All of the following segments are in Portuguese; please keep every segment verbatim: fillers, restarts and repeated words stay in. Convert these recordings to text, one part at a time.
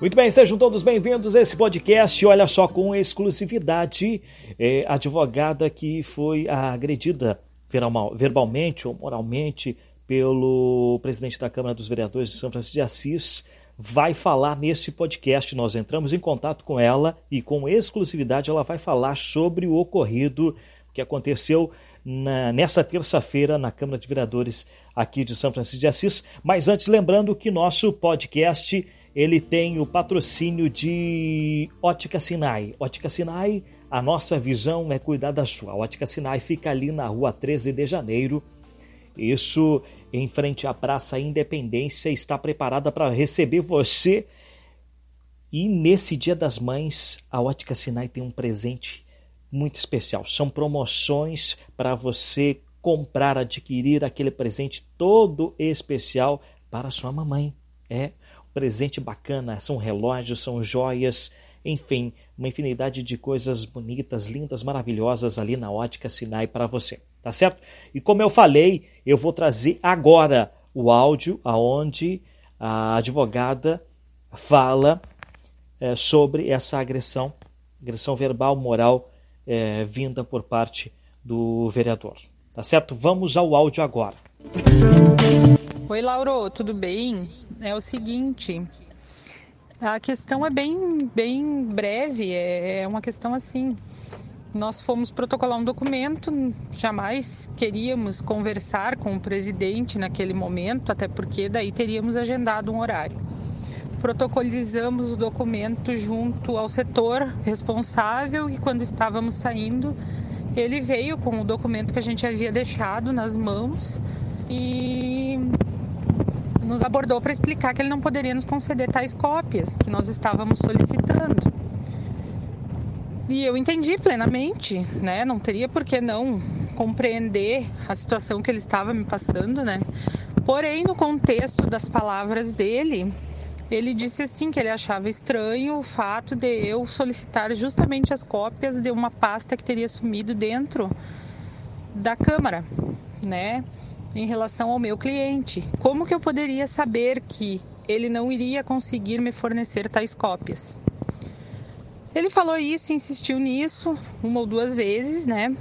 Muito bem, sejam todos bem-vindos a esse podcast. Olha só, com exclusividade, é, a advogada que foi agredida verbalmente ou moralmente pelo presidente da Câmara dos Vereadores de São Francisco de Assis vai falar nesse podcast. Nós entramos em contato com ela e com exclusividade ela vai falar sobre o ocorrido que aconteceu Na, nessa terça-feira na Câmara de Vereadores aqui de São Francisco de Assis. Mas antes, lembrando que nosso podcast ele tem o patrocínio de Ótica Sinai. Ótica Sinai, a nossa visão é cuidar da sua. Ótica Sinai fica ali na rua treze de janeiro, isso em frente à Praça Independência, está preparada para receber você. E nesse Dia das Mães, a Ótica Sinai tem um presente muito especial. São promoções para você comprar, adquirir aquele presente todo especial para sua mamãe. É um presente bacana, são relógios, são joias, enfim, uma infinidade de coisas bonitas, lindas, maravilhosas ali na Ótica Sinai para você, tá certo? E como eu falei, eu vou trazer agora o áudio aonde a advogada fala é, sobre essa agressão, agressão verbal, moral, É, vinda por parte do vereador, tá certo? Vamos ao áudio agora. Oi, Lauro, tudo bem? É o seguinte, a questão é bem, bem breve, é, é uma questão assim, nós fomos protocolar um documento, jamais queríamos conversar com o presidente naquele momento, até porque daí teríamos agendado um horário. Protocolizamos o documento junto ao setor responsável e quando estávamos saindo, ele veio com o documento que a gente havia deixado nas mãos e nos abordou para explicar que ele não poderia nos conceder tais cópias que nós estávamos solicitando. E eu entendi plenamente, né? Não teria por que não compreender a situação que ele estava me passando, né? Porém, no contexto das palavras dele, ele disse assim que ele achava estranho o fato de eu solicitar justamente as cópias de uma pasta que teria sumido dentro da Câmara, né, em relação ao meu cliente. Como que eu poderia saber que ele não iria conseguir me fornecer tais cópias? Ele falou isso, insistiu nisso uma ou duas vezes, né,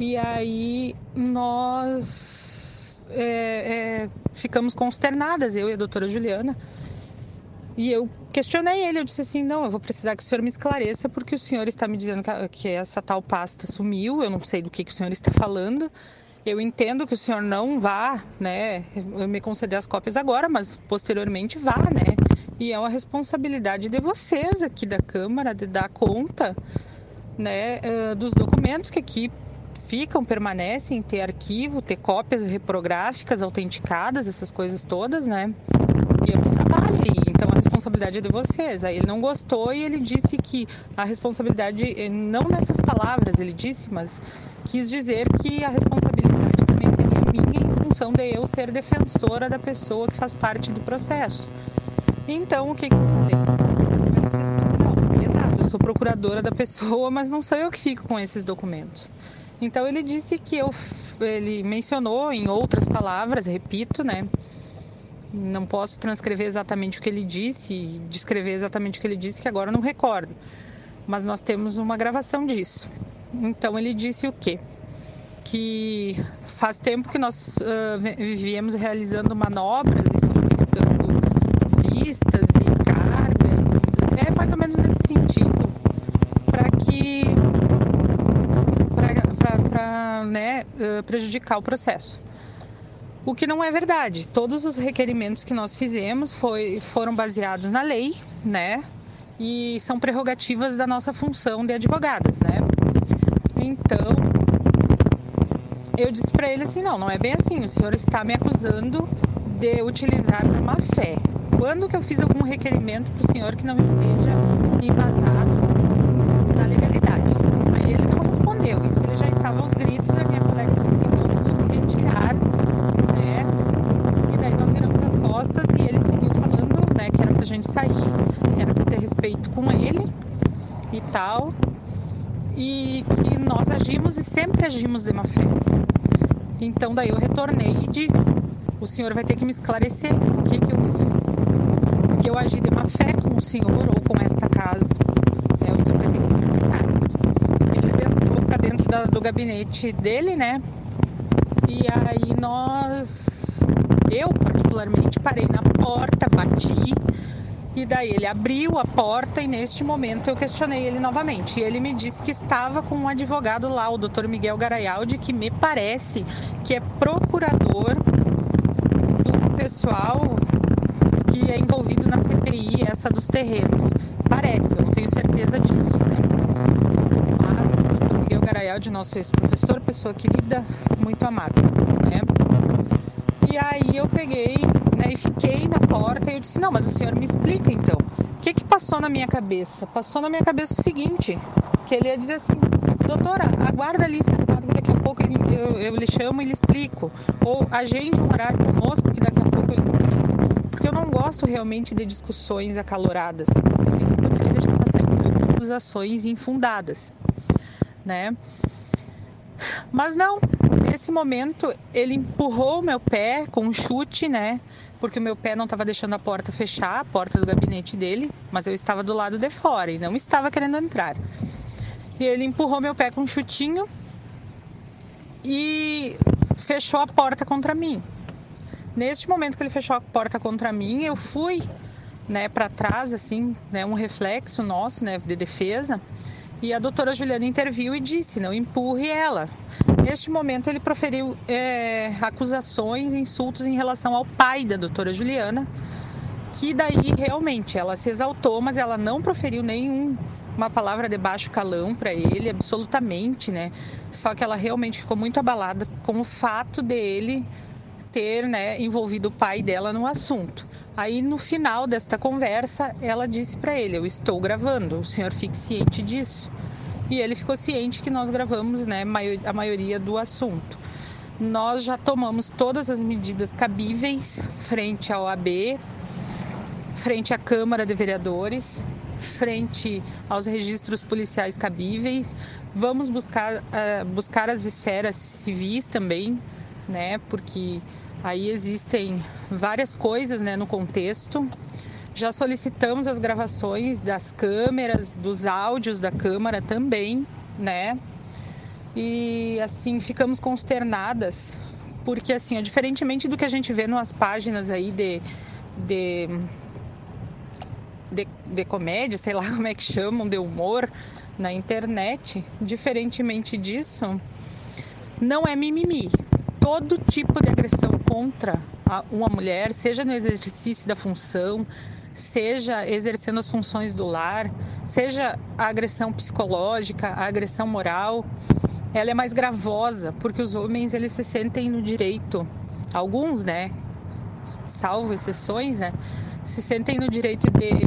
e aí nós é, é, ficamos consternadas, eu e a doutora Juliana. E eu questionei ele, eu disse assim, não, eu vou precisar que o senhor me esclareça, porque o senhor está me dizendo que essa tal pasta sumiu, eu não sei do que, que o senhor está falando, eu entendo que o senhor não vá, né, me conceder as cópias agora, mas posteriormente vá, né, e é uma responsabilidade de vocês aqui da Câmara, de dar conta, né, dos documentos que aqui ficam, permanecem, ter arquivo, ter cópias reprográficas, autenticadas, essas coisas todas, né, e eu não trabalho aí. Então a responsabilidade é de vocês. Aí ele não gostou e ele disse que a responsabilidade, não nessas palavras ele disse, mas quis dizer que a responsabilidade também seria minha em função de eu ser defensora da pessoa que faz parte do processo. Então o que que eu falei? Eu disse assim, não, exato, eu sou procuradora da pessoa, mas não sou eu que fico com esses documentos. Então ele disse que eu, ele mencionou em outras palavras, repito, né? Não posso transcrever exatamente o que ele disse e descrever exatamente o que ele disse, que agora eu não recordo. Mas nós temos uma gravação disso. Então ele disse o quê? Que faz tempo que nós uh, viemos realizando manobras e solicitando vistas e carga. É mais ou menos nesse sentido. Para que... para, né, uh, prejudicar o processo. O que não é verdade, todos os requerimentos que nós fizemos foi, foram baseados na lei, né? E são prerrogativas da nossa função de advogadas, né? Então, eu disse para ele assim, não, não é bem assim, o senhor está me acusando de utilizar uma má fé. Quando que eu fiz algum requerimento para o senhor que não esteja embasado na legalidade? Mas ele não respondeu, isso ele já estava aos gritos da minha colega e disse assim, vamos nos retirar. E ele seguiu falando, né, que era pra gente sair, que era pra ter respeito com ele e tal, e que nós agimos e sempre agimos de má fé. Então daí eu retornei e disse, o senhor vai ter que me esclarecer o que que eu fiz que eu agi de má fé com o senhor ou com esta casa, né? O senhor vai ter que explicar. Ele entrou para dentro da, do gabinete dele, né? E aí nós, eu particularmente, parei na porta, bati, e daí ele abriu a porta e neste momento eu questionei ele novamente. E ele me disse que estava com um advogado lá, o doutor Miguel Garayaldi, que me parece que é procurador do pessoal que é envolvido na C P I, essa dos terrenos. Parece, eu não tenho certeza disso, né? Mas o doutor Miguel Garayaldi, nosso ex-professor, pessoa querida, muito amada, né? E aí eu peguei, né, e fiquei na porta e eu disse, não, mas o senhor me explica então, o que que passou na minha cabeça? Passou na minha cabeça o seguinte, que ele ia dizer assim, doutora, aguarda ali, daqui a pouco eu, eu lhe chamo e lhe explico, ou agende um horário conosco, porque daqui a pouco eu lhe explico, porque eu não gosto realmente de discussões acaloradas, mas também não poderia deixar passar em acusações infundadas, né? Mas não, nesse momento ele empurrou o meu pé com um chute, né? Porque o meu pé não estava deixando a porta fechar, a porta do gabinete dele, mas eu estava do lado de fora e não estava querendo entrar. E ele empurrou meu pé com um chutinho e fechou a porta contra mim. Neste momento que ele fechou a porta contra mim, eu fui, né, para trás, assim, né, um reflexo nosso, né, de defesa. E a doutora Juliana interviu e disse, não empurre ela. Neste momento ele proferiu é, acusações, insultos em relação ao pai da doutora Juliana, que daí realmente ela se exaltou, mas ela não proferiu nenhuma palavra de baixo calão para ele, absolutamente, né? Só que ela realmente ficou muito abalada com o fato dele ter, né, envolvido o pai dela no assunto. Aí no final desta conversa ela disse para ele, eu estou gravando, o senhor fique ciente disso. E ele ficou ciente que nós gravamos, né, a maioria do assunto. Nós já tomamos todas as medidas cabíveis frente à O A B, frente à Câmara de Vereadores, frente aos registros policiais cabíveis. Vamos buscar, uh, buscar as esferas civis também, né, porque aí existem várias coisas, né, no contexto. Já solicitamos as gravações das câmeras, dos áudios da Câmara também, né? E, assim, ficamos consternadas, porque, assim, ó, diferentemente do que a gente vê nas páginas aí de, de, de, de comédia, sei lá como é que chamam, de humor, na internet, diferentemente disso, não é mimimi. Todo tipo de agressão contra uma mulher, seja no exercício da função, seja exercendo as funções do lar, seja a agressão psicológica, a agressão moral, ela é mais gravosa, porque os homens, eles se sentem no direito, alguns, né, salvo exceções, né, se sentem no direito de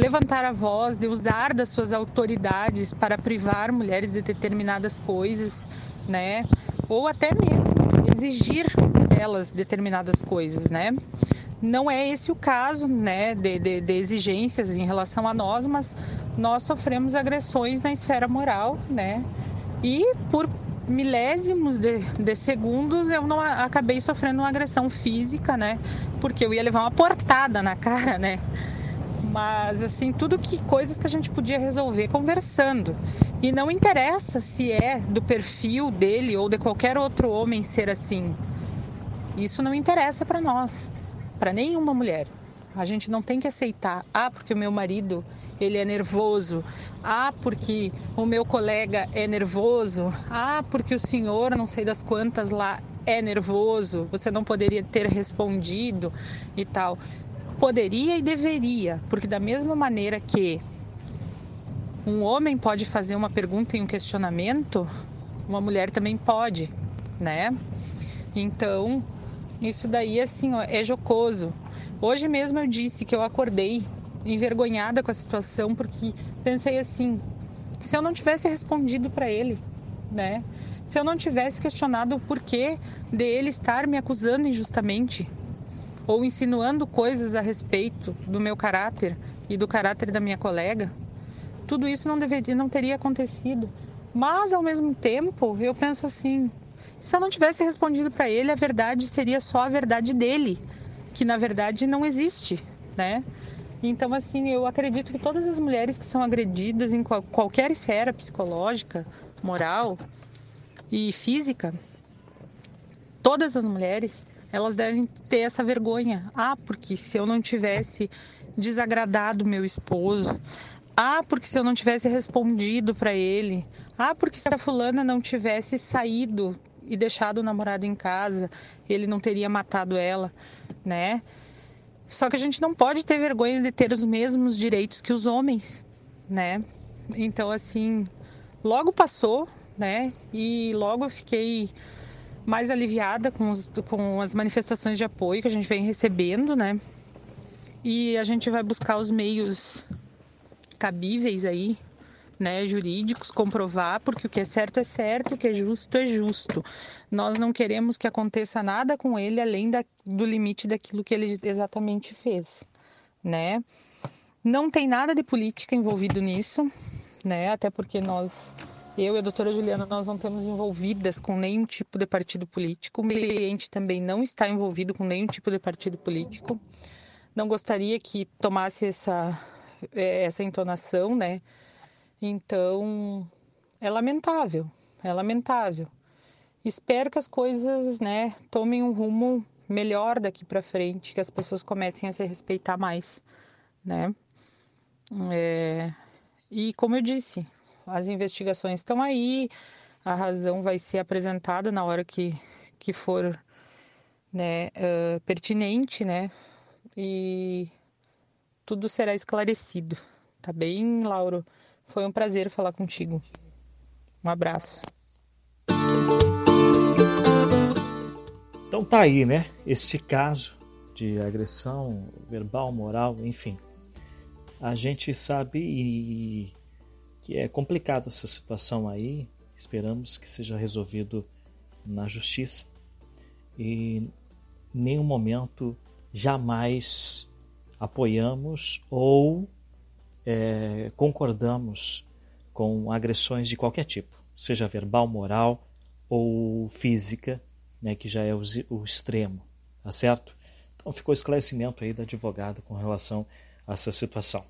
levantar a voz, de usar das suas autoridades para privar mulheres de determinadas coisas, né, ou até mesmo exigir delas determinadas coisas, né? Não é esse o caso, né, de, de, de exigências em relação a nós, mas nós sofremos agressões na esfera moral, né? E por milésimos de, de segundos eu não acabei sofrendo uma agressão física, né? Porque eu ia levar uma portada na cara, né? Mas, assim, tudo que coisas que a gente podia resolver conversando. E não interessa se é do perfil dele ou de qualquer outro homem ser assim. Isso não interessa para nós, para nenhuma mulher. A gente não tem que aceitar, ah, porque o meu marido, ele é nervoso, ah, porque o meu colega é nervoso, ah, porque o senhor, não sei das quantas lá, é nervoso, você não poderia ter respondido e tal. Poderia e deveria, porque da mesma maneira que um homem pode fazer uma pergunta e um questionamento, uma mulher também pode, né? Então, isso daí, assim, ó, é jocoso. Hoje mesmo eu disse que eu acordei envergonhada com a situação, porque pensei assim, se eu não tivesse respondido para ele, né? Se eu não tivesse questionado o porquê dele estar me acusando injustamente, ou insinuando coisas a respeito do meu caráter e do caráter da minha colega, tudo isso não deveria, não teria acontecido. Mas, ao mesmo tempo, eu penso assim, se eu não tivesse respondido para ele, a verdade seria só a verdade dele, que, na verdade, não existe, né? Então, assim, eu acredito que todas as mulheres que são agredidas em qual, qualquer esfera psicológica, moral e física, todas as mulheres, elas devem ter essa vergonha. Ah, porque se eu não tivesse desagradado meu esposo, ah, porque se eu não tivesse respondido para ele, ah, porque se a fulana não tivesse saído e deixado o namorado em casa, ele não teria matado ela, né? Só que a gente não pode ter vergonha de ter os mesmos direitos que os homens, né? Então, assim, logo passou, né? E logo eu fiquei mais aliviada com, os, com as manifestações de apoio que a gente vem recebendo, né? E a gente vai buscar os meios cabíveis aí, né, jurídicos, comprovar, porque o que é certo é certo, o que é justo é justo. Nós não queremos que aconteça nada com ele além da, do limite daquilo que ele exatamente fez, né? Não tem nada de política envolvido nisso, né? Até porque nós... Eu e a doutora Juliana, nós não temos envolvidas com nenhum tipo de partido político. O meu cliente também não está envolvido com nenhum tipo de partido político. Não gostaria que tomasse essa, essa entonação, né? Então, é lamentável, é lamentável. Espero que as coisas, né, tomem um rumo melhor daqui para frente, que as pessoas comecem a se respeitar mais, né? É... E como eu disse... As investigações estão aí, a razão vai ser apresentada na hora que, que for, né, uh, pertinente, né? E tudo será esclarecido, tá bem, Lauro? Foi um prazer falar contigo. Um abraço. Então tá aí, né? Este caso de agressão verbal, moral, enfim. A gente sabe e... que é complicada essa situação aí, esperamos que seja resolvido na justiça e em nenhum momento jamais apoiamos ou é, concordamos com agressões de qualquer tipo, seja verbal, moral ou física, né, que já é o, o extremo, tá certo? Então ficou esclarecimento aí da advogada com relação a essa situação.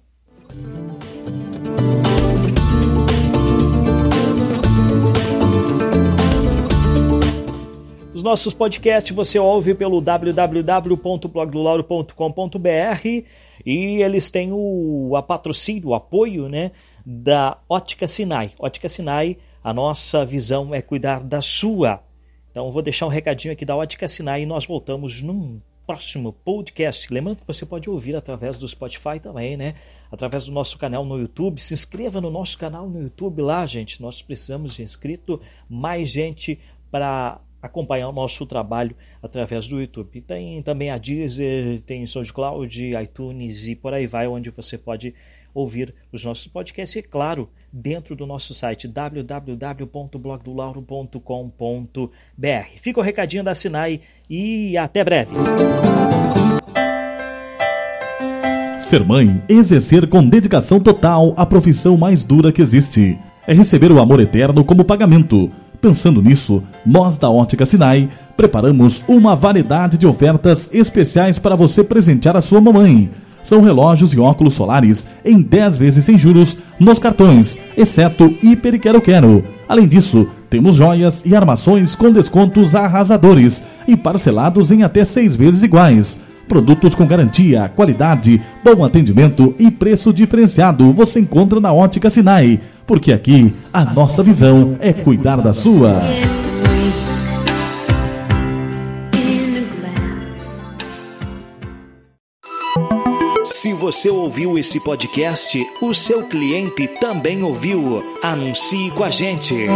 Os nossos podcasts você ouve pelo w w w ponto blog do lauro ponto com ponto b r e eles têm o a patrocínio, o apoio, né, da Ótica Sinai. Ótica Sinai, a nossa visão é cuidar da sua. Então vou deixar um recadinho aqui da Ótica Sinai e nós voltamos num próximo podcast. Lembrando que você pode ouvir através do Spotify também, né? Através do nosso canal no YouTube. Se inscreva no nosso canal no YouTube lá, gente. Nós precisamos de inscrito, mais gente para acompanhar o nosso trabalho através do YouTube. Tem também a Deezer, tem SoundCloud, iTunes e por aí vai, onde você pode ouvir os nossos podcasts. E, claro, dentro do nosso site w w w ponto blog do lauro ponto com ponto b r. Fica o recadinho da Sinai e até breve. Ser mãe, exercer com dedicação total a profissão mais dura que existe. É receber o amor eterno como pagamento. Pensando nisso, nós da Ótica Sinai preparamos uma variedade de ofertas especiais para você presentear a sua mamãe. São relógios e óculos solares em dez vezes sem juros nos cartões, exceto Hiper e Quero Quero. Além disso, temos joias e armações com descontos arrasadores e parcelados em até seis vezes iguais. Produtos com garantia, qualidade, bom atendimento e preço diferenciado você encontra na Ótica Sinai, porque aqui a, a nossa, nossa visão, visão é, é cuidar, cuidar da, da sua. sua. Se você ouviu esse podcast, o seu cliente também ouviu. Anuncie com a gente.